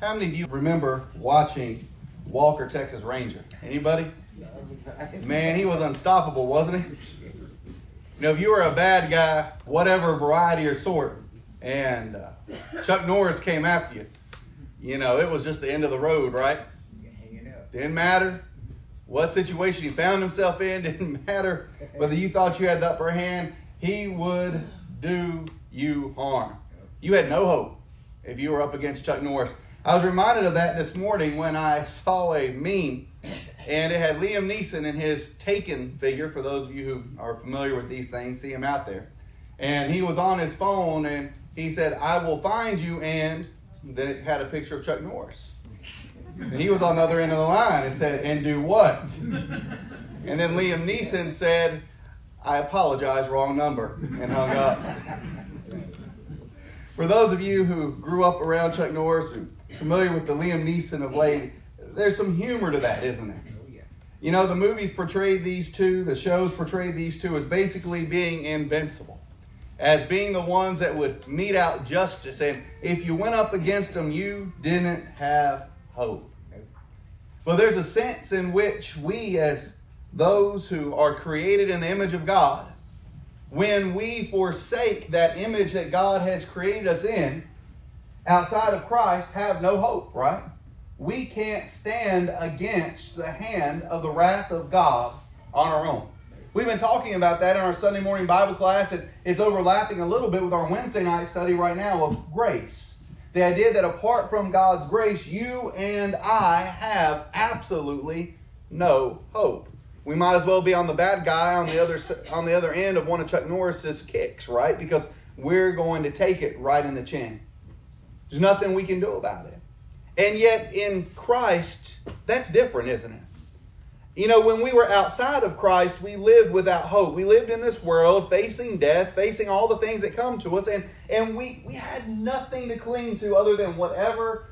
How many of you remember watching Walker, Texas Ranger? Anybody? Man, he was unstoppable, wasn't he? You know, if you were a bad guy, whatever variety or sort, and Chuck Norris came after you, you know, it was just the end of the road, right? Didn't matter what situation he found himself in, didn't matter whether you thought you had the upper hand, he would do you harm. You had no hope if you were up against Chuck Norris. I was reminded of that this morning when I saw a meme, and it had Liam Neeson in his Taken figure. For those of you who are familiar with these things, see him out there. And he was on his phone, and he said, "I will find you," and then it had a picture of Chuck Norris. And he was on the other end of the line and said, "And do what?" And then Liam Neeson said, "I apologize, wrong number," and hung up. For those of you who grew up around Chuck Norris and familiar with the Liam Neeson of late, there's some humor to that, isn't there? You know, the movies portrayed these two, the shows portrayed these two as basically being invincible, as being the ones that would mete out justice. And if you went up against them, you didn't have hope. But there's a sense in which we, as those who are created in the image of God, when we forsake that image that God has created us in, outside of Christ, have no hope, right? We can't stand against the hand of the wrath of God on our own. We've been talking about that in our Sunday morning Bible class, and it's overlapping a little bit with our Wednesday night study right now of grace. The idea that apart from God's grace, you and I have absolutely no hope. We might as well be on the bad guy on the other end of one of Chuck Norris's kicks, right? Because we're going to take it right in the chin. There's nothing we can do about it. And yet in Christ, that's different, isn't it? You know, when we were outside of Christ, we lived without hope. We lived in this world facing death, facing all the things that come to us, and we had nothing to cling to other than whatever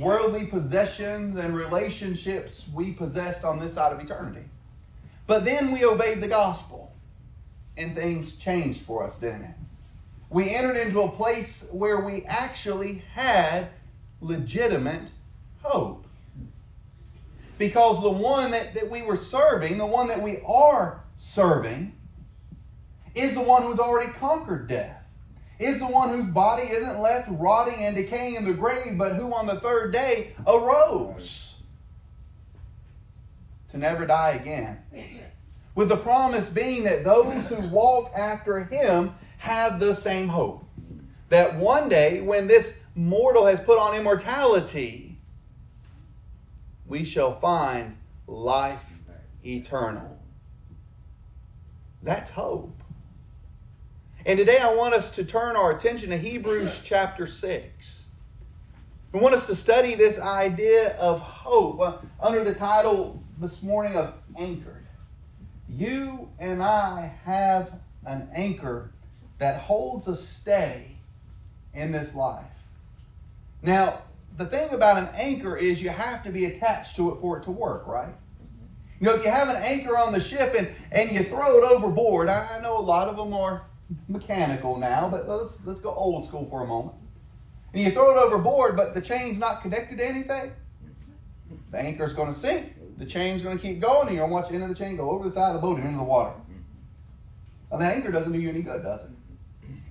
worldly possessions and relationships we possessed on this side of eternity. But then we obeyed the gospel, and things changed for us, didn't it? We entered into a place where we actually had legitimate hope. Because the one that we were serving, the one that we are serving, is the one who's already conquered death, is the one whose body isn't left rotting and decaying in the grave, but who on the third day arose to never die again, with the promise being that those who walk after him have the same hope, that one day when this mortal has put on immortality, we shall find life eternal. That's hope. And today I want us to turn our attention to Hebrews chapter 6. We want us to study this idea of hope under the title this morning of anchored. You and I have an anchor that holds a stay in this life. Now, the thing about an anchor is you have to be attached to it for it to work, right? You know, if you have an anchor on the ship and you throw it overboard, I know a lot of them are mechanical now, but let's go old school for a moment. And you throw it overboard, but the chain's not connected to anything, the anchor's going to sink. The chain's going to keep going, and you're going to watch the end of the chain go over the side of the boat and into the water. And that anchor doesn't do you any good, does it?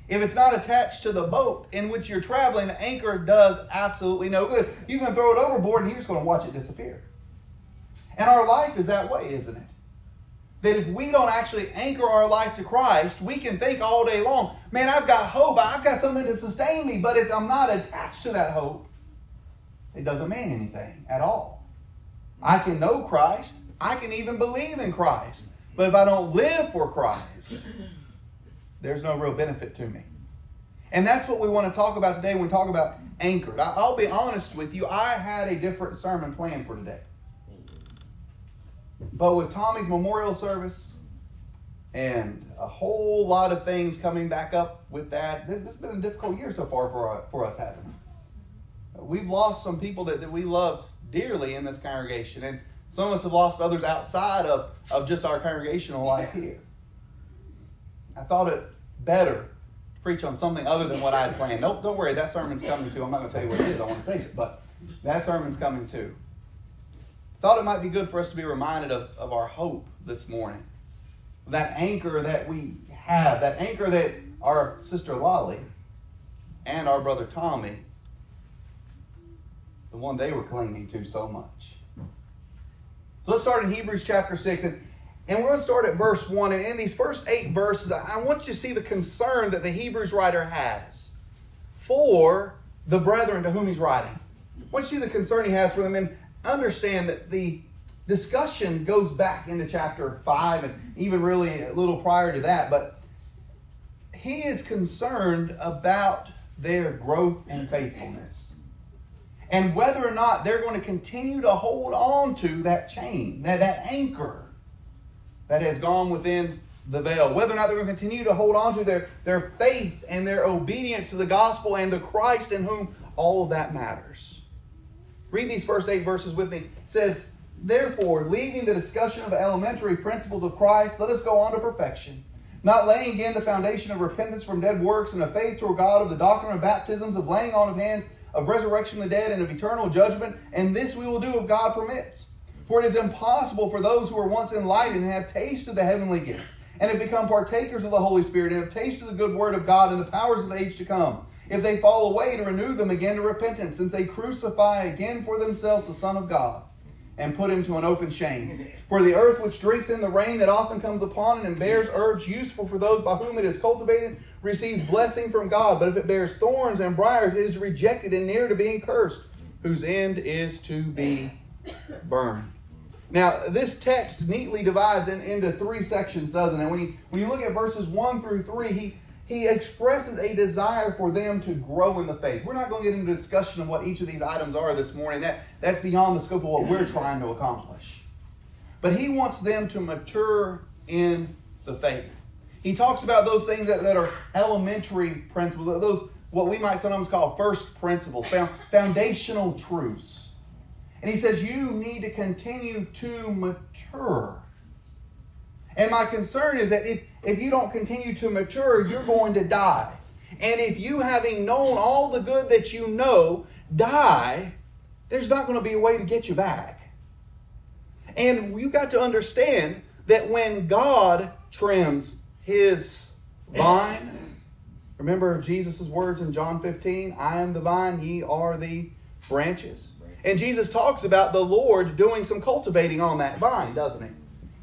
If it's not attached to the boat in which you're traveling, the anchor does absolutely no good. You're going to throw it overboard, and you're just going to watch it disappear. And our life is that way, isn't it? That if we don't actually anchor our life to Christ, we can think all day long, man, I've got hope, I've got something to sustain me, but if I'm not attached to that hope, it doesn't mean anything at all. I can know Christ. I can even believe in Christ. But if I don't live for Christ, there's no real benefit to me. And that's what we want to talk about today when we talk about anchored. I'll be honest with you. I had a different sermon planned for today. But with Tommy's memorial service and a whole lot of things coming back up with that, this has been a difficult year so far for us, hasn't it? We've lost some people that we loved dearly in this congregation, and some of us have lost others outside of just our congregational life here. I thought it better to preach on something other than what I had planned. Don't worry, that sermon's coming too. I'm not going to tell you what it is. I want to say it, but That sermon's coming too. Thought it might be good for us to be reminded of our hope this morning. That anchor that we have, that anchor that our sister Lolly and our brother Tommy, the one they were clinging to so much. So let's start in Hebrews chapter 6, and we're going to start at verse 1. And in these first 8 verses, I want you to see the concern that the Hebrews writer has for the brethren to whom he's writing. I want you to see the concern he has for them, and understand that the discussion goes back into chapter 5 and even really a little prior to that, but he is concerned about their growth and faithfulness and whether or not they're going to continue to hold on to that chain, that anchor that has gone within the veil, whether or not they're going to continue to hold on to their faith and their obedience to the gospel and the Christ in whom all of that matters. Read these first 8 verses with me. It says, "Therefore, leaving the discussion of the elementary principles of Christ, let us go on to perfection, not laying again the foundation of repentance from dead works and of faith toward God, of the doctrine of baptisms, of laying on of hands, of resurrection of the dead, and of eternal judgment. And this we will do if God permits. For it is impossible for those who were once enlightened and have tasted the heavenly gift, and have become partakers of the Holy Spirit, and have tasted the good word of God and the powers of the age to come, if they fall away, to renew them again to repentance, since they crucify again for themselves the Son of God, and put him to an open shame. For the earth which drinks in the rain that often comes upon it, and bears herbs useful for those by whom it is cultivated, receives blessing from God. But if it bears thorns and briars, it is rejected and near to being cursed, whose end is to be burned." Now, this text neatly divides into 3 sections, doesn't it? When you look at verses 1-3, He expresses a desire for them to grow in the faith. We're not going to get into a discussion of what each of these items are this morning. That's beyond the scope of what we're trying to accomplish. But he wants them to mature in the faith. He talks about those things that are elementary principles, those what we might sometimes call first principles, foundational truths. And he says you need to continue to mature. And my concern is that if you don't continue to mature, you're going to die. And if you, having known all the good that you know, die, there's not going to be a way to get you back. And you've got to understand that when God trims his vine, remember Jesus' words in John 15, "I am the vine, ye are the branches." And Jesus talks about the Lord doing some cultivating on that vine, doesn't he?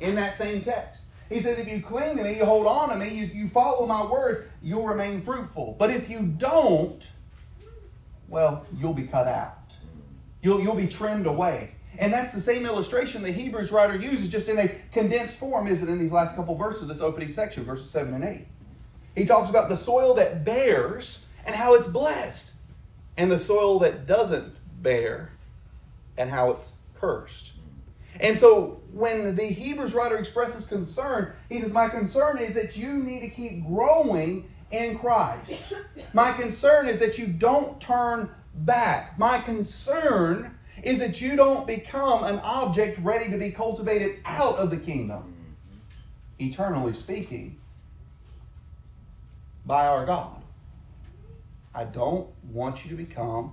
In that same text. He says, if you cling to me, you hold on to me, you follow my word, you'll remain fruitful. But if you don't, well, you'll be cut out. You'll be trimmed away. And that's the same illustration the Hebrews writer uses, just in a condensed form, isn't it, in these last couple verses, this opening section, verses 7 and 8. He talks about the soil that bears and how it's blessed, and the soil that doesn't bear and how it's cursed. And so when the Hebrews writer expresses concern, he says, my concern is that you need to keep growing in Christ. My concern is that you don't turn back. My concern is that you don't become an object ready to be cultivated out of the kingdom, eternally speaking, by our God. I don't want you to become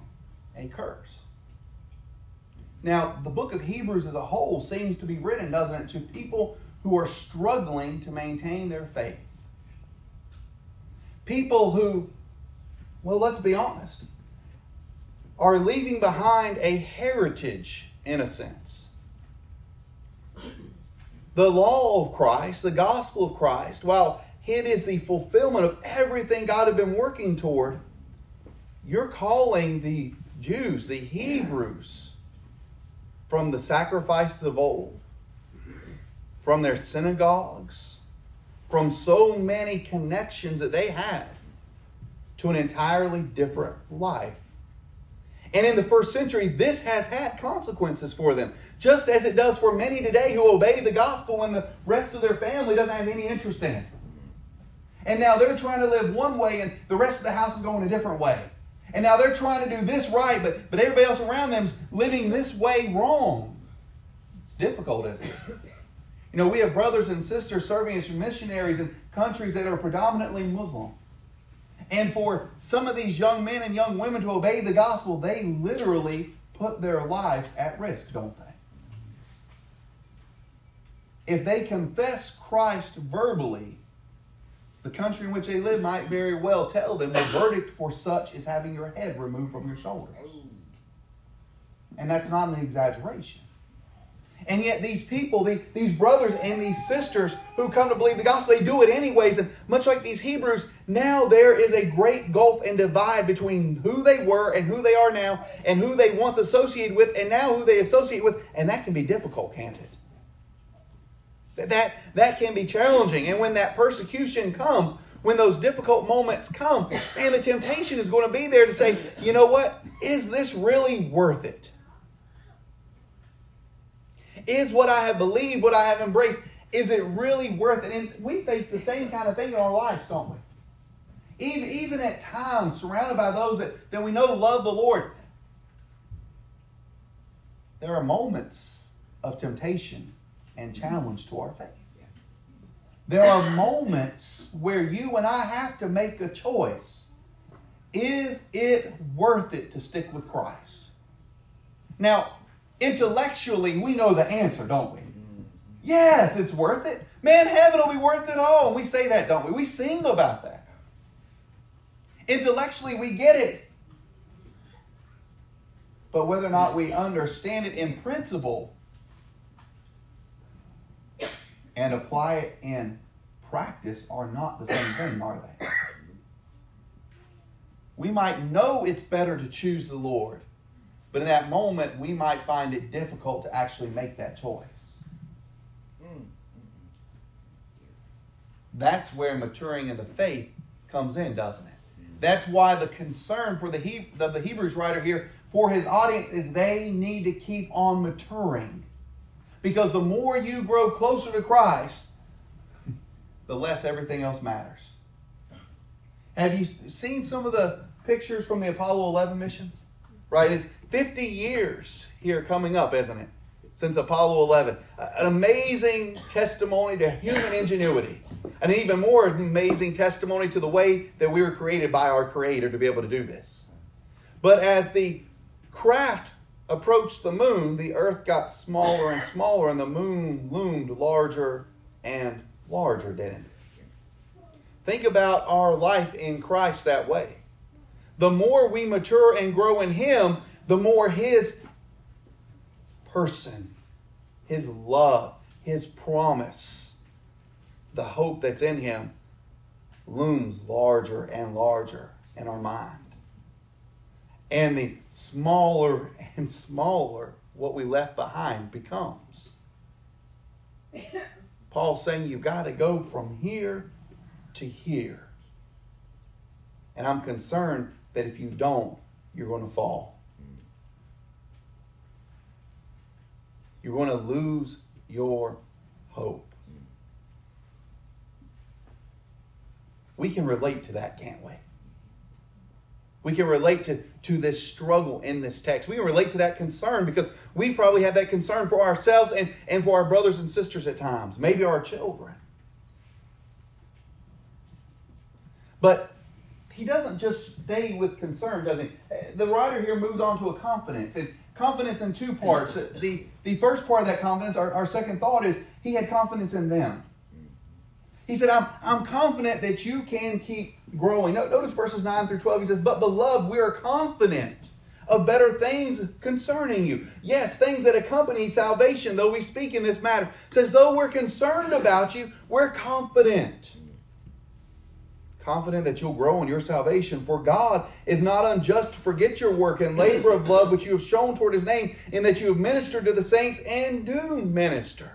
a curse. Now, the book of Hebrews as a whole seems to be written, doesn't it, to people who are struggling to maintain their faith. People who, well, let's be honest, are leaving behind a heritage, in a sense. The law of Christ, the gospel of Christ, while it is the fulfillment of everything God had been working toward, you're calling the Jews, the Hebrews, from the sacrifices of old, from their synagogues, from so many connections that they had, to an entirely different life. And in the first century, this has had consequences for them, just as it does for many today who obey the gospel when the rest of their family doesn't have any interest in it. And now they're trying to live one way and the rest of the house is going a different way. And now they're trying to do this right, but everybody else around them is living this way wrong. It's difficult, isn't it? You know, we have brothers and sisters serving as missionaries in countries that are predominantly Muslim. And for some of these young men and young women to obey the gospel, they literally put their lives at risk, don't they? If they confess Christ verbally, the country in which they live might very well tell them the verdict for such is having your head removed from your shoulders. And that's not an exaggeration. And yet these people, these brothers and these sisters who come to believe the gospel, they do it anyways. And much like these Hebrews, now there is a great gulf and divide between who they were and who they are now and who they once associated with and now who they associate with. And that can be difficult, can't it? That can be challenging. And when that persecution comes, when those difficult moments come, man, the temptation is going to be there to say, you know what? Is this really worth it? Is what I have believed, what I have embraced, is it really worth it? And we face the same kind of thing in our lives, don't we? Even at times, surrounded by those that we know love the Lord, there are moments of temptation and challenge to our faith. There are moments where you and I have to make a choice. Is it worth it to stick with Christ? Now, intellectually, we know the answer, don't we? Yes, it's worth it. Man, heaven will be worth it all. We say that, don't we? We sing about that. Intellectually, we get it. But whether or not we understand it in principle and apply it in practice are not the same thing, are they? We might know it's better to choose the Lord, but in that moment, we might find it difficult to actually make that choice. That's where maturing in the faith comes in, doesn't it? That's why the concern for the Hebrews writer here, for his audience, is they need to keep on maturing. Because the more you grow closer to Christ, the less everything else matters. Have you seen some of the pictures from the Apollo 11 missions? Right, it's 50 years here coming up, isn't it, since Apollo 11. An amazing testimony to human ingenuity. An even more amazing testimony to the way that we were created by our Creator to be able to do this. But as the craft approached the moon, the Earth got smaller and smaller, and the moon loomed larger and larger, didn't it? Think about our life in Christ that way. The more we mature and grow in Him, the more His person, His love, His promise, the hope that's in Him looms larger and larger in our mind. And the smaller and smaller what we left behind becomes. Paul's saying you've got to go from here to here. And I'm concerned that if you don't, you're going to fall. You're going to lose your hope. We can relate to that, can't we? We can relate to this struggle in this text. We can relate to that concern because we probably have that concern for ourselves and for our brothers and sisters at times, maybe our children. But he doesn't just stay with concern, does he? The writer here moves on to a confidence. And confidence in two parts. The first part of that confidence, our second thought, is he had confidence in them. He said, I'm confident that you can keep growing. Notice verses 9 through 12. He says, but beloved, we are confident of better things concerning you. Yes, things that accompany salvation, though we speak in this matter. It says, though we're concerned about you, we're confident. Confident that you'll grow in your salvation. For God is not unjust to forget your work and labor of love which you have shown toward His name, and that you have ministered to the saints and do minister.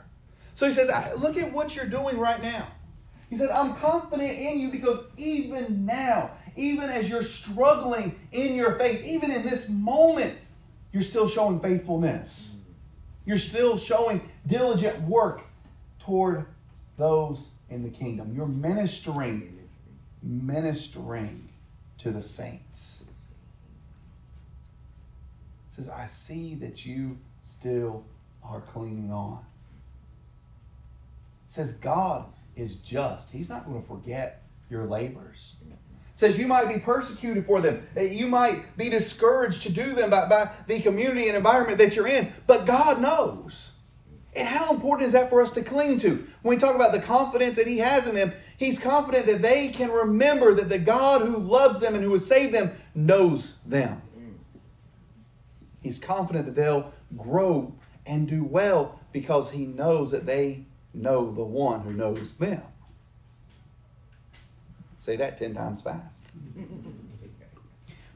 So he says, look at what you're doing right now. He said, I'm confident in you because even now, even as you're struggling in your faith, even in this moment, you're still showing faithfulness. You're still showing diligent work toward those in the kingdom. You're ministering to the saints. It says, I see that you still are clinging on. It says, God is just. He's not going to forget your labors. It says you might be persecuted for them. You might be discouraged to do them by the community and environment that you're in. But God knows. And how important is that for us to cling to? When we talk about the confidence that he has in them, he's confident that they can remember that the God who loves them and who has saved them knows them. He's confident that they'll grow and do well because he knows that they know the one who knows them. Say that 10 times fast. But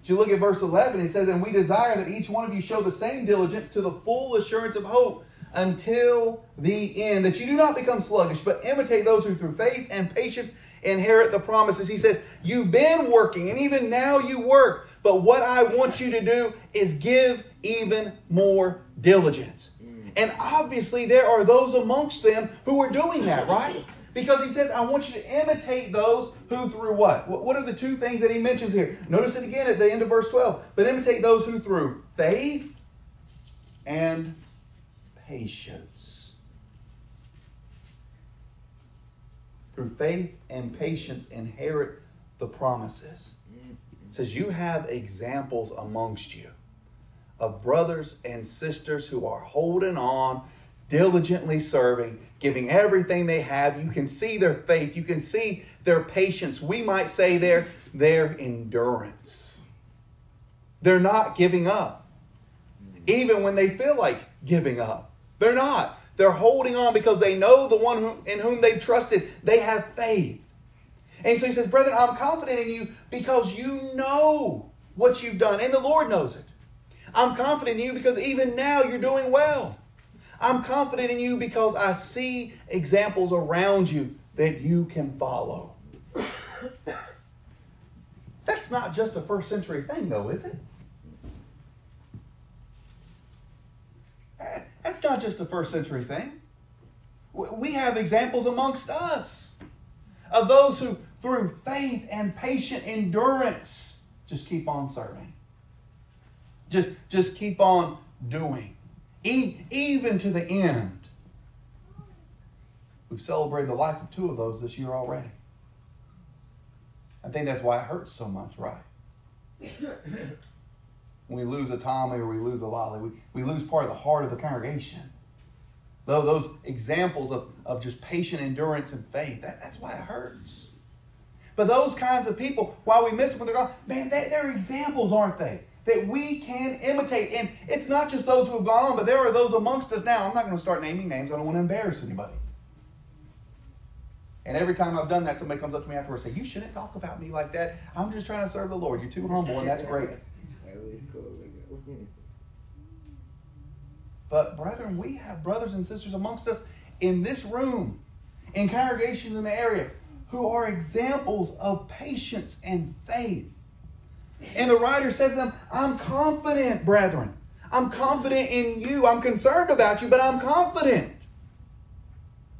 you look at verse 11, he says, and we desire that each one of you show the same diligence to the full assurance of hope until the end, that you do not become sluggish, but imitate those who through faith and patience inherit the promises. He says, you've been working, and even now you work, but what I want you to do is give even more diligence. And obviously there are those amongst them who are doing that, right? Because he says, I want you to imitate those who through what? What are the two things that he mentions here? Notice it again at the end of verse 12. But imitate those who through faith and patience. Through faith and patience inherit the promises. It says you have examples amongst you of brothers and sisters who are holding on, diligently serving, giving everything they have. You can see their faith. You can see their patience. We might say their endurance. They're not giving up. Even when they feel like giving up, they're not. They're holding on because they know the one in whom they've trusted. They have faith. And so he says, brethren, I'm confident in you because you know what you've done. And the Lord knows it. I'm confident in you because even now you're doing well. I'm confident in you because I see examples around you that you can follow. That's not just a first century thing, though, is it? That's not just a first century thing. We have examples amongst us of those who, through faith and patient endurance, just keep on serving. Just keep on doing. Even to the end. We've celebrated the life of two of those this year already. I think that's why it hurts so much, right? When we lose a Tommy or we lose a Lolly, we lose part of the heart of the congregation. Though those examples of just patient endurance and faith, that's why it hurts. But those kinds of people, while we miss them when they're gone, man, they're examples, aren't they? That we can imitate. And it's not just those who have gone on, but there are those amongst us now. I'm not going to start naming names. I don't want to embarrass anybody. And every time I've done that, somebody comes up to me afterwards and says, you shouldn't talk about me like that. I'm just trying to serve the Lord. You're too humble, and that's great. But brethren, we have brothers and sisters amongst us in this room, in congregations in the area, who are examples of patience and faith. And the writer says to them, I'm confident, brethren. I'm confident in you. I'm concerned about you, but I'm confident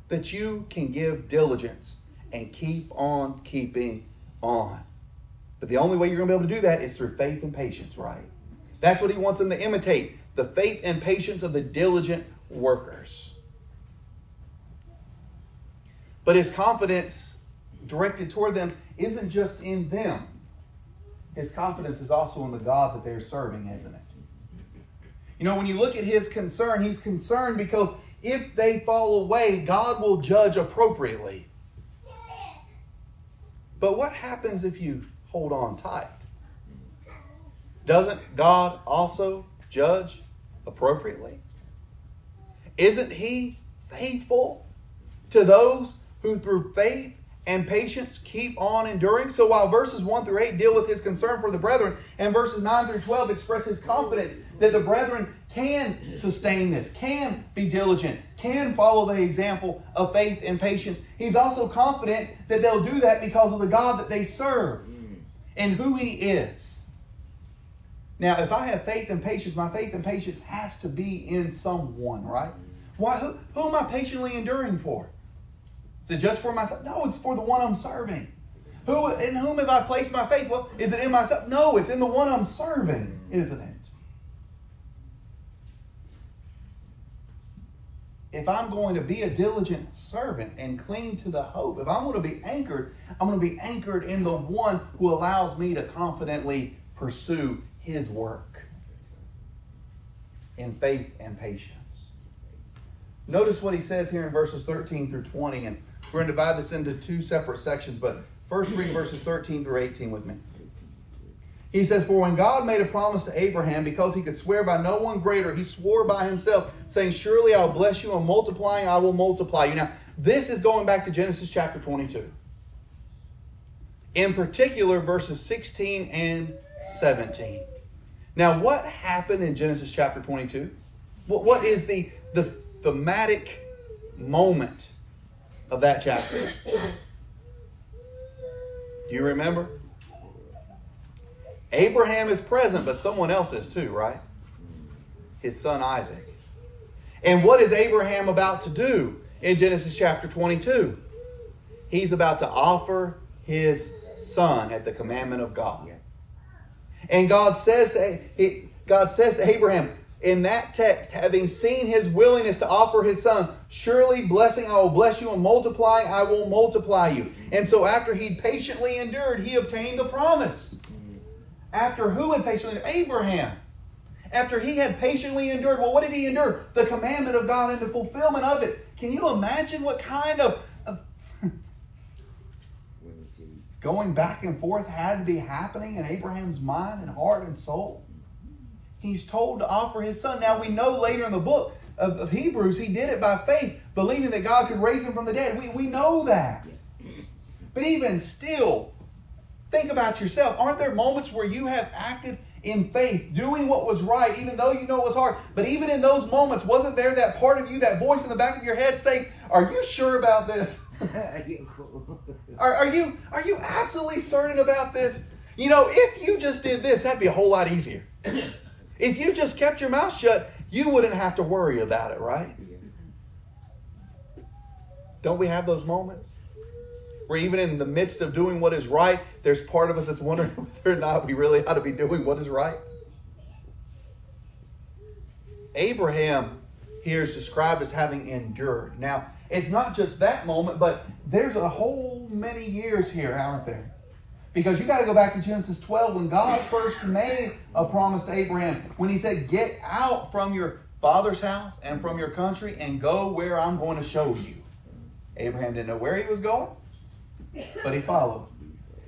that you can give diligence and keep on keeping on. But the only way you're going to be able to do that is through faith and patience, right? That's what he wants them to imitate, the faith and patience of the diligent workers. But his confidence directed toward them isn't just in them. His confidence is also in the God that they're serving, isn't it? You know, when you look at his concern, he's concerned because if they fall away, God will judge appropriately. But what happens if you hold on tight? Doesn't God also judge appropriately? Isn't he faithful to those who through faith and patience keep on enduring? So while verses 1 through 8 deal with his concern for the brethren, and verses 9 through 12 express his confidence that the brethren can sustain this, can be diligent, can follow the example of faith and patience, he's also confident that they'll do that because of the God that they serve and who he is. Now, if I have faith and patience, my faith and patience has to be in someone, right? Why? Who am I patiently enduring for? Is it just for myself? No, it's for the one I'm serving. Who in whom have I placed my faith? Well, is it in myself? No, it's in the one I'm serving, isn't it? if I'm going to be a diligent servant and cling to the hope, if I'm going to be anchored, I'm going to be anchored in the one who allows me to confidently pursue his work in faith and patience. Notice what he says here in verses 13 through 20, and we're going to divide this into two separate sections, but first read verses 13 through 18 with me. He says, "For when God made a promise to Abraham, because he could swear by no one greater, he swore by himself, saying, 'Surely I will bless you, and multiplying I will multiply you.'" Now, this is going back to Genesis chapter 22. In particular, verses 16 and 17. Now, what happened in Genesis chapter 22? What is the thematic moment of that chapter? Do you remember? Abraham is present, but someone else is too, right? His son Isaac. And what is Abraham about to do in Genesis chapter 22? He's about to offer his son at the commandment of God. And God says to Abraham, in that text, having seen his willingness to offer his son, "Surely blessing I will bless you, and multiplying I will multiply you." And so after he'd patiently endured, he obtained the promise. After who had patiently endured? Abraham. After he had patiently endured, well, what did he endure? The commandment of God and the fulfillment of it. Can you imagine what kind of going back and forth had to be happening in Abraham's mind and heart and soul? He's told to offer his son. Now, we know later in the book of Hebrews, he did it by faith, believing that God could raise him from the dead. We know that. But even still, think about yourself. Aren't there moments where you have acted in faith, doing what was right, even though you know it was hard? But even in those moments, wasn't there that part of you, that voice in the back of your head saying, "Are you sure about this? Are you absolutely certain about this? You know, if you just did this, that'd be a whole lot easier. If you just kept your mouth shut, you wouldn't have to worry about it," right? Don't we have those moments where even in the midst of doing what is right, there's part of us that's wondering whether or not we really ought to be doing what is right? Abraham here is described as having endured. Now, it's not just that moment, but there's a whole many years here, aren't there? Because you got to go back to Genesis 12 when God first made a promise to Abraham, when he said, "Get out from your father's house and from your country and go where I'm going to show you." Abraham didn't know where he was going, but he followed.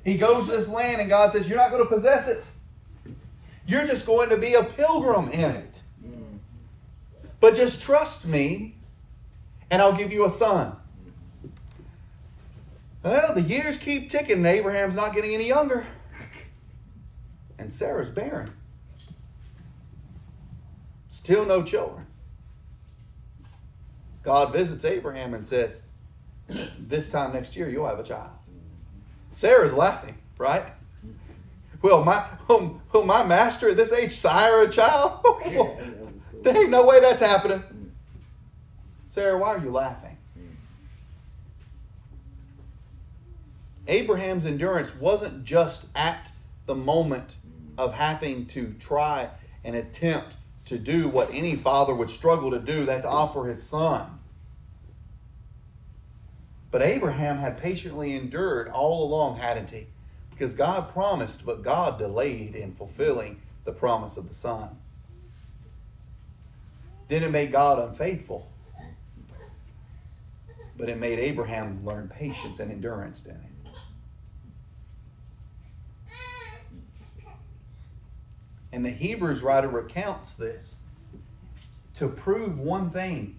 He goes to this land and God says, "You're not going to possess it. You're just going to be a pilgrim in it. But just trust me and I'll give you a son." Well, the years keep ticking and Abraham's not getting any younger. And Sarah's barren. Still no children. God visits Abraham and says, "This time next year you'll have a child." Sarah's laughing, right? Will my master at this age sire a child? There ain't no way that's happening. Sarah, why are you laughing? Abraham's endurance wasn't just at the moment of having to try and attempt to do what any father would struggle to do, that's offer his son. But Abraham had patiently endured all along, hadn't he? Because God promised, but God delayed in fulfilling the promise of the son. Then it made God unfaithful. But it made Abraham learn patience and endurance, didn't it? And the Hebrews writer recounts this to prove one thing.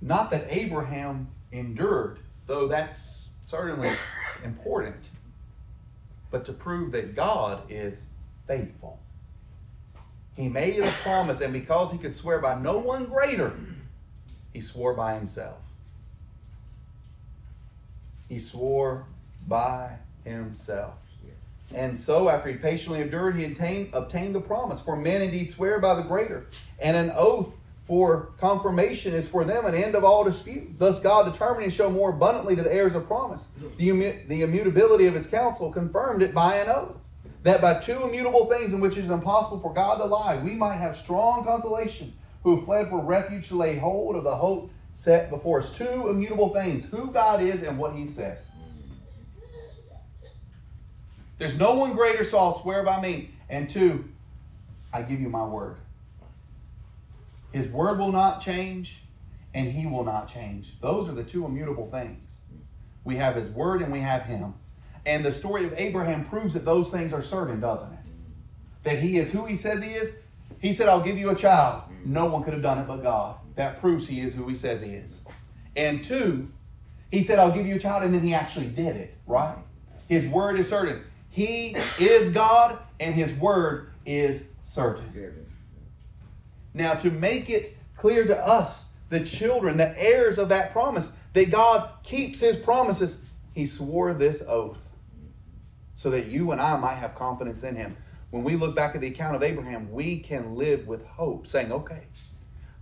Not that Abraham endured, though that's certainly important, but to prove that God is faithful. He made a promise, and because he could swear by no one greater, he swore by himself. He swore by himself. And so, after he patiently endured, he obtained the promise. For men indeed swear by the greater, and an oath for confirmation is for them an end of all dispute. Thus God determined to show more abundantly to the heirs of promise. The immutability of his counsel confirmed it by an oath, that by two immutable things in which it is impossible for God to lie, we might have strong consolation who fled for refuge to lay hold of the hope set before us. Two immutable things: who God is and what he said. There's no one greater, so I'll swear by me. And two, I give you my word. His word will not change, and he will not change. Those are the two immutable things. We have his word and we have him. And the story of Abraham proves that those things are certain, doesn't it? That he is who he says he is. He said, I'll give you a child. No one could have done it but God. That proves he is who he says he is. And two, he said, I'll give you a child, and then he actually did it, right? His word is certain. He is God, and his word is certain. Now, to make it clear to us, the children, the heirs of that promise, that God keeps his promises, he swore this oath so that you and I might have confidence in him. When we look back at the account of Abraham, we can live with hope, saying, okay,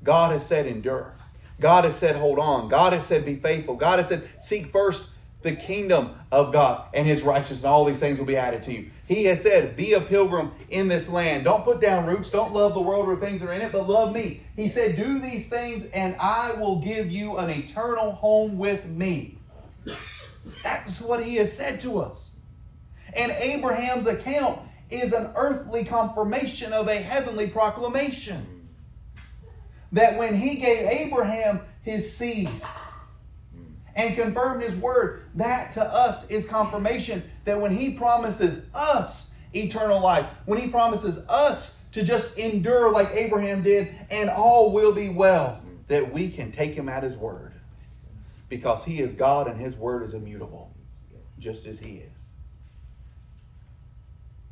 God has said endure. God has said hold on. God has said be faithful. God has said seek first the kingdom of God and his righteousness, and all these things will be added to you. He has said be a pilgrim in this land. Don't put down roots. Don't love the world or things that are in it, but love me. He said do these things and I will give you an eternal home with me. That's what he has said to us. And Abraham's account is an earthly confirmation of a heavenly proclamation. That when he gave Abraham his seed and confirmed his word, that to us is confirmation that when he promises us eternal life, when he promises us to just endure like Abraham did and all will be well, that we can take him at his word. Because he is God and his word is immutable, just as he is.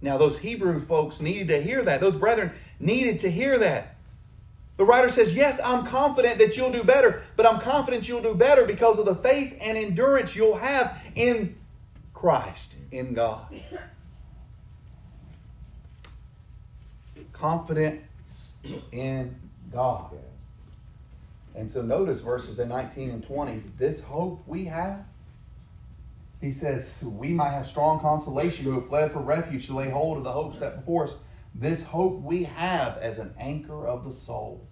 Now, those Hebrew folks needed to hear that. Those brethren needed to hear that. The writer says, yes, I'm confident that you'll do better, but I'm confident you'll do better because of the faith and endurance you'll have in Christ, in God. Confidence in God. And so notice verses 19 and 20. This hope we have, he says, we might have strong consolation who have fled for refuge to lay hold of the hope set before us. This hope we have as an anchor of the soul,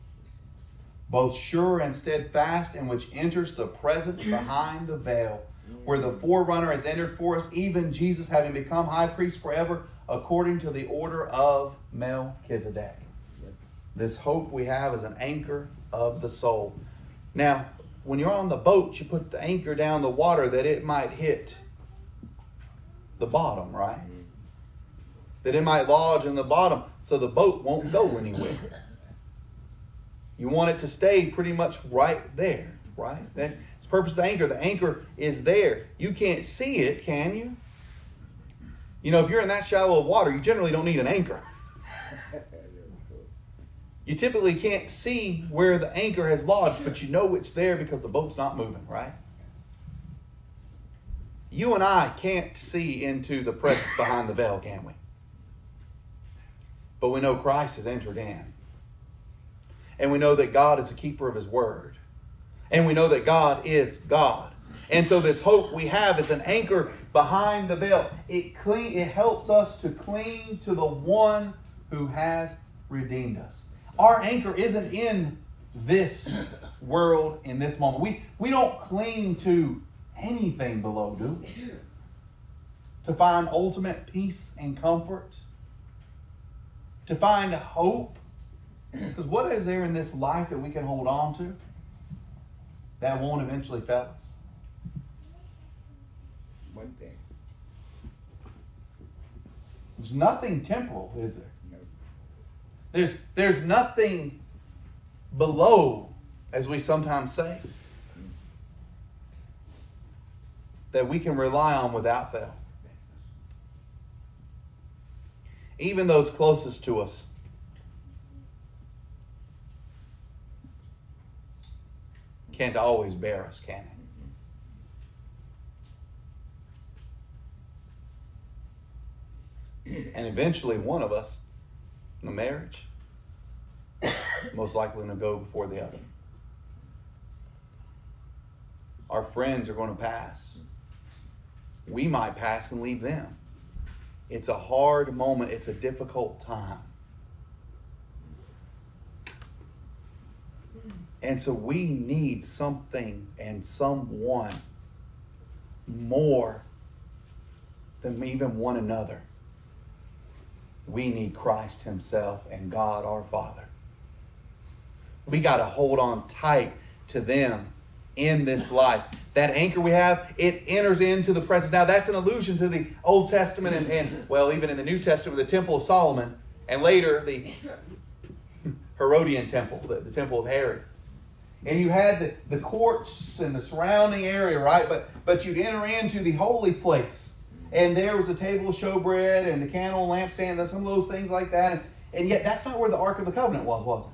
both sure and steadfast, and which enters the presence behind the veil, where the forerunner has entered for us, even Jesus, having become high priest forever, according to the order of Melchizedek. This hope we have as an anchor of the soul. Now, when you're on the boat, you put the anchor down the water that it might hit the bottom, right? That it might lodge in the bottom so the boat won't go anywhere. You want it to stay pretty much right there, right? That's the purpose of the anchor. The anchor is there. You can't see it, can you? You know, if you're in that shallow of water, you generally don't need an anchor. You typically can't see where the anchor has lodged, but you know it's there because the boat's not moving, right? You and I can't see into the presence behind the veil, can we? But we know Christ has entered in. And we know that God is a keeper of his word. And we know that God is God. And so this hope we have is an anchor behind the veil. It helps us to cling to the one who has redeemed us. Our anchor isn't in this world in this moment. We don't cling to anything below, do we? To find ultimate peace and comfort. To find hope. Because what is there in this life that we can hold on to that won't eventually fail us? One thing. There's nothing temporal, is there? There's nothing below, as we sometimes say, that we can rely on without fail. Even those closest to us. Can't always bear us, can it? And eventually one of us in a marriage, most likely going to go before the other. Our friends are going to pass. We might pass and leave them. It's a hard moment. It's a difficult time. And so we need something and someone more than even one another. We need Christ himself and God our Father. We got to hold on tight to them in this life. That anchor we have, it enters into the presence. Now, that's an allusion to the Old Testament and well, even in the New Testament, the Temple of Solomon, and later the Herodian temple, the temple of Herod. And you had the courts and the surrounding area, right? But you'd enter into the holy place. And there was a table of showbread and the candle and lampstand, some of those things like that. And yet that's not where the Ark of the Covenant was it?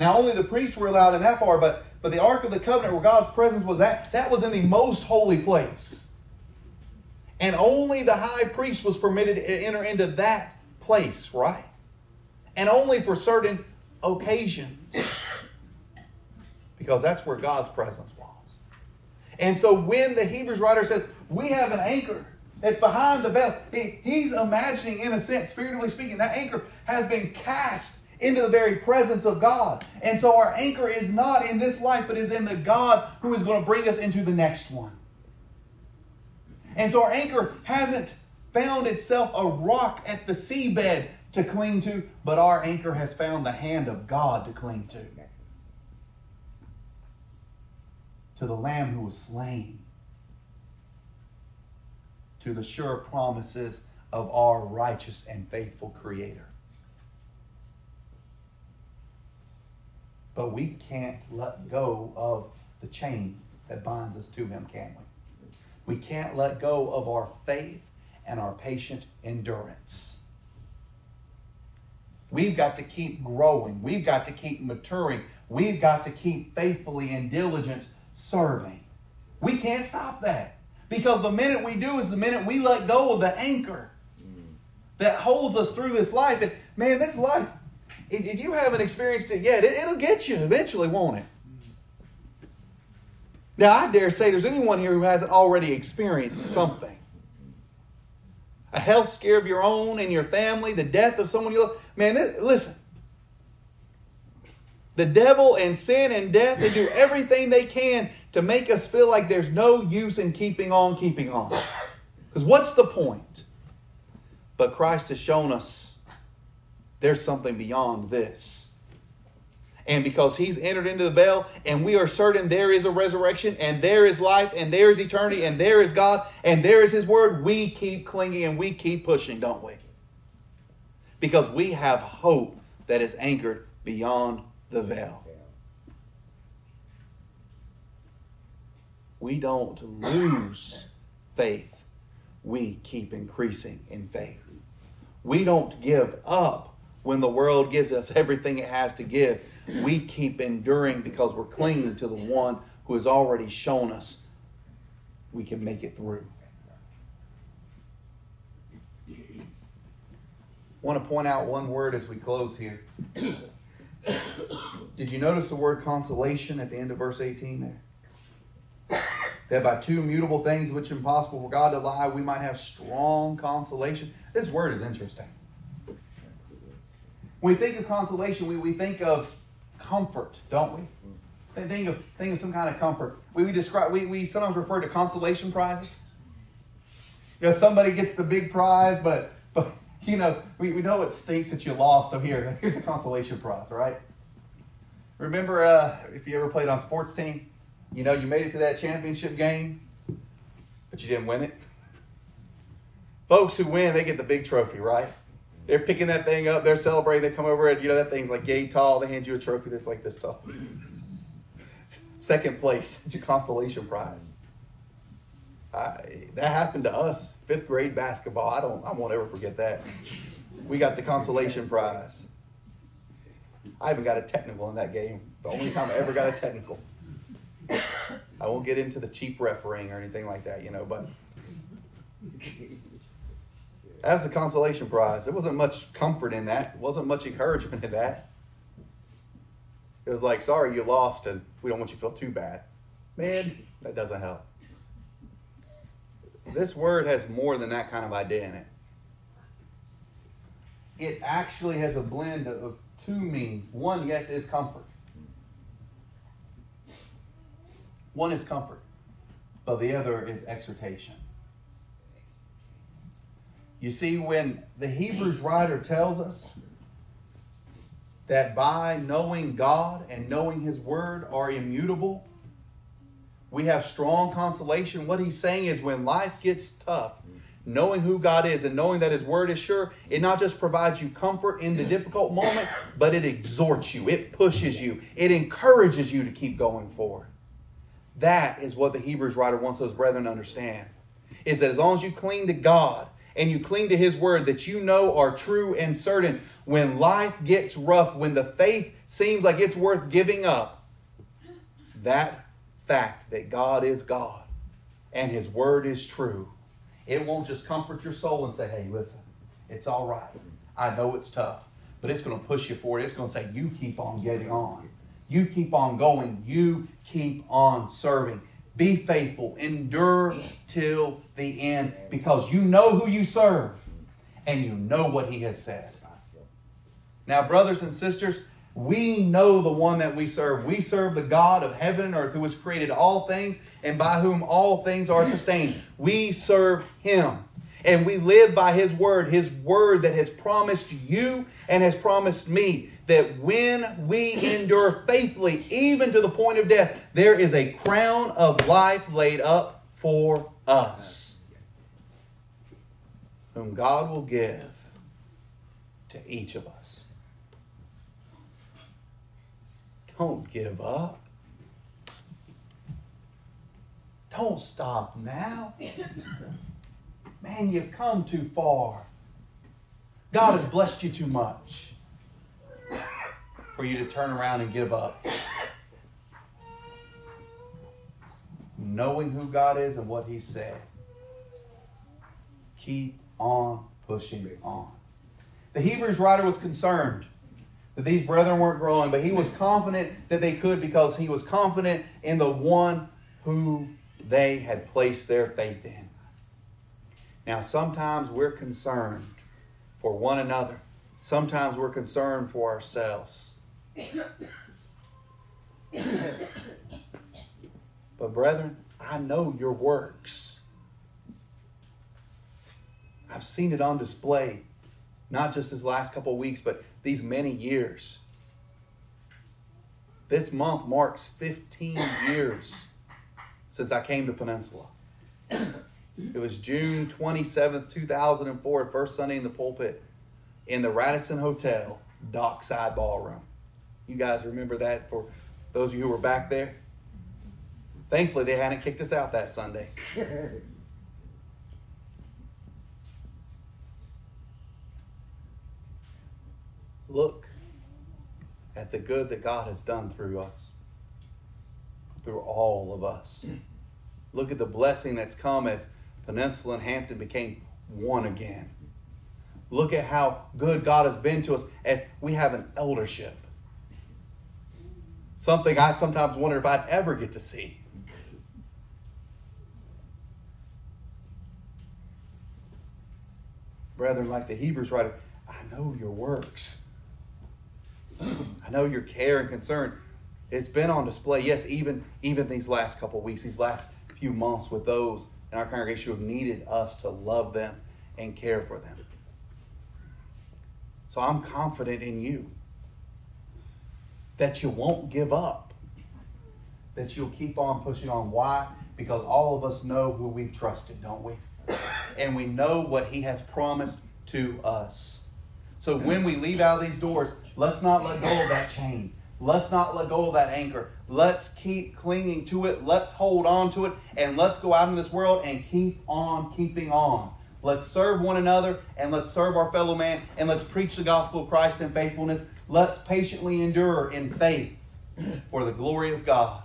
Now, only the priests were allowed in that far, but the Ark of the Covenant, where God's presence was, that was in the most holy place. And only the high priest was permitted to enter into that place, right? And only for certain occasions. Because that's where God's presence was. And so when the Hebrews writer says, we have an anchor that's behind the veil, he's imagining, in a sense, figuratively speaking, that anchor has been cast into the very presence of God. And so our anchor is not in this life, but is in the God who is going to bring us into the next one. And so our anchor hasn't found itself a rock at the seabed to cling to, but our anchor has found the hand of God to cling to the Lamb who was slain, to the sure promises of our righteous and faithful Creator. But we can't let go of the chain that binds us to him, can we? We can't let go of our faith and our patient endurance. We've got to keep growing. We've got to keep maturing. We've got to keep faithfully and diligent serving. We can't stop that, because the minute we do is the minute we let go of the anchor that holds us through this life. And man, this life, if you haven't experienced it yet, it'll get you eventually, won't it? Now, I dare say there's anyone here who hasn't already experienced something. A health scare of your own and your family, the death of someone you love. Man, listen. The devil and sin and death, they do everything they can to make us feel like there's no use in keeping on. Because what's the point? But Christ has shown us there's something beyond this. And because he's entered into the veil, and we are certain there is a resurrection, and there is life, and there is eternity, and there is God, and there is his word, we keep clinging and we keep pushing, don't we? Because we have hope that is anchored beyond the veil. We don't lose faith. We keep increasing in faith. We don't give up. When the world gives us everything it has to give, we keep enduring because we're clinging to the one who has already shown us we can make it through. I want to point out one word as we close here. Did you notice the word consolation at the end of verse 18 there? That by two mutable things which are impossible for God to lie, we might have strong consolation. This word is interesting. When we think of consolation, we think of comfort, don't we? Think of some kind of comfort. We sometimes refer to consolation prizes. You know, somebody gets the big prize, but you know, we know it stinks that you lost, so here's a consolation prize, right? Remember, if you ever played on a sports team, you know, you made it to that championship game, but you didn't win it. Folks who win, they get the big trophy, right? They're picking that thing up. They're celebrating. They come over and, you know, that thing's like yay tall. They hand you a trophy that's like this tall. Second place. It's a consolation prize. That happened to us. 5th grade basketball. I won't ever forget that. We got the consolation prize. I even got a technical in that game. The only time I ever got a technical. I won't get into the cheap refereeing or anything like that, you know, but... That was the consolation prize. There wasn't much comfort in that. There wasn't much encouragement in that. It was like, sorry, you lost, and we don't want you to feel too bad. Man, that doesn't help. This word has more than that kind of idea in it. It actually has a blend of two meanings. One, yes, is comfort. One is comfort, but the other is exhortation. You see, when the Hebrews writer tells us that by knowing God and knowing His Word are immutable, we have strong consolation. What he's saying is when life gets tough, knowing who God is and knowing that His Word is sure, it not just provides you comfort in the difficult moment, but it exhorts you, it pushes you, it encourages you to keep going forward. That is what the Hebrews writer wants us brethren to understand, is that as long as you cling to God and you cling to His Word that you know are true and certain, when life gets rough, when the faith seems like it's worth giving up, that fact that God is God and His Word is true, it won't just comfort your soul and say, hey, listen, it's all right. I know it's tough, but it's going to push you forward. It's going to say, you keep on getting on. You keep on going. You keep on serving. Be faithful. Endure till the end because you know who you serve and you know what He has said. Now, brothers and sisters, we know the one that we serve. We serve the God of heaven and earth who has created all things and by whom all things are sustained. We serve Him and we live by His word that has promised you and has promised me that when we endure faithfully, even to the point of death, there is a crown of life laid up for us, whom God will give to each of us. Don't give up. Don't stop now. Man, you've come too far. God has blessed you too much for you to turn around and give up. Knowing who God is and what He said, keep on pushing on. The Hebrews writer was concerned that these brethren weren't growing, but he was confident that they could because he was confident in the one who they had placed their faith in. Now, sometimes we're concerned for one another. Sometimes we're concerned for ourselves. But brethren, I know your works. I've seen it on display, not just this last couple of weeks, but these many years. This month marks 15 years since I came to Peninsula. It was June 27th, 2004, first Sunday in the pulpit in the Radisson Hotel dockside ballroom. You guys remember that for those of you who were back there? Thankfully, they hadn't kicked us out that Sunday. Look at the good that God has done through us, through all of us. Look at the blessing that's come as Peninsula and Hampton became one again. Look at how good God has been to us as we have an eldership. Something I sometimes wonder if I'd ever get to see. Brethren, like the Hebrews writer, I know your works. I know your care and concern. It's been on display, yes, even these last couple of weeks, these last few months with those in our congregation who have needed us to love them and care for them. So I'm confident in you that you won't give up, that you'll keep on pushing on. Why? Because all of us know who we've trusted, don't we? And we know what He has promised to us. So when we leave out of these doors, let's not let go of that chain. Let's not let go of that anchor. Let's keep clinging to it. Let's hold on to it. And let's go out in this world and keep on keeping on. Let's serve one another and let's serve our fellow man and let's preach the gospel of Christ in faithfulness. Let's patiently endure in faith for the glory of God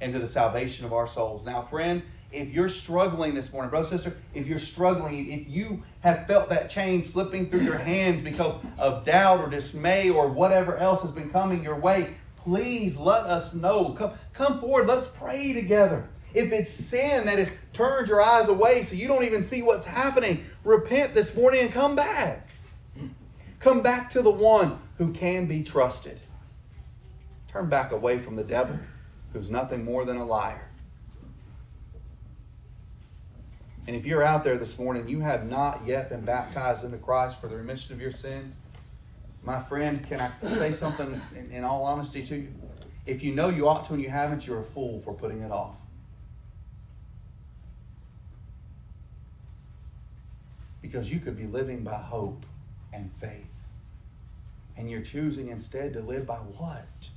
and to the salvation of our souls. Now, friend, if you're struggling this morning, brother, sister, if you're struggling, if you have felt that chain slipping through your hands because of doubt or dismay or whatever else has been coming your way, please let us know. Come forward. Let us pray together. If it's sin that has turned your eyes away so you don't even see what's happening, repent this morning and come back. Come back to the one who can be trusted. Turn back away from the devil, who's nothing more than a liar. And if you're out there this morning, you have not yet been baptized into Christ for the remission of your sins, my friend, can I say something in all honesty to you? If you know you ought to and you haven't, you're a fool for putting it off. Because you could be living by hope and faith. And you're choosing instead to live by what?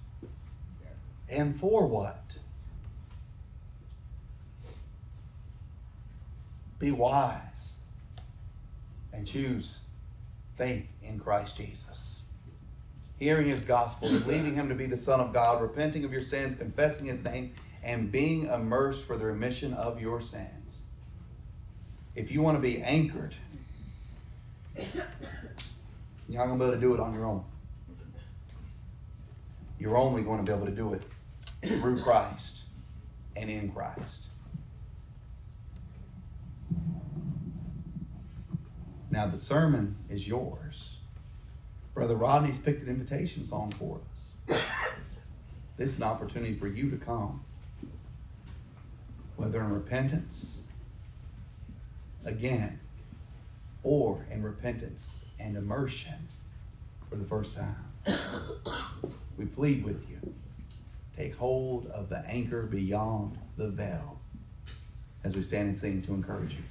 And for what? Be wise and choose faith in Christ Jesus. Hearing his gospel, believing him to be the Son of God, repenting of your sins, confessing his name, and being immersed for the remission of your sins. If you want to be anchored, you're not going to be able to do it on your own. You're only going to be able to do it through Christ and in Christ. Now, the sermon is yours. Brother Rodney's picked an invitation song for us. This is an opportunity for you to come, whether in repentance again or in repentance and immersion for the first time. We plead with you, take hold of the anchor beyond the veil as we stand and sing to encourage you.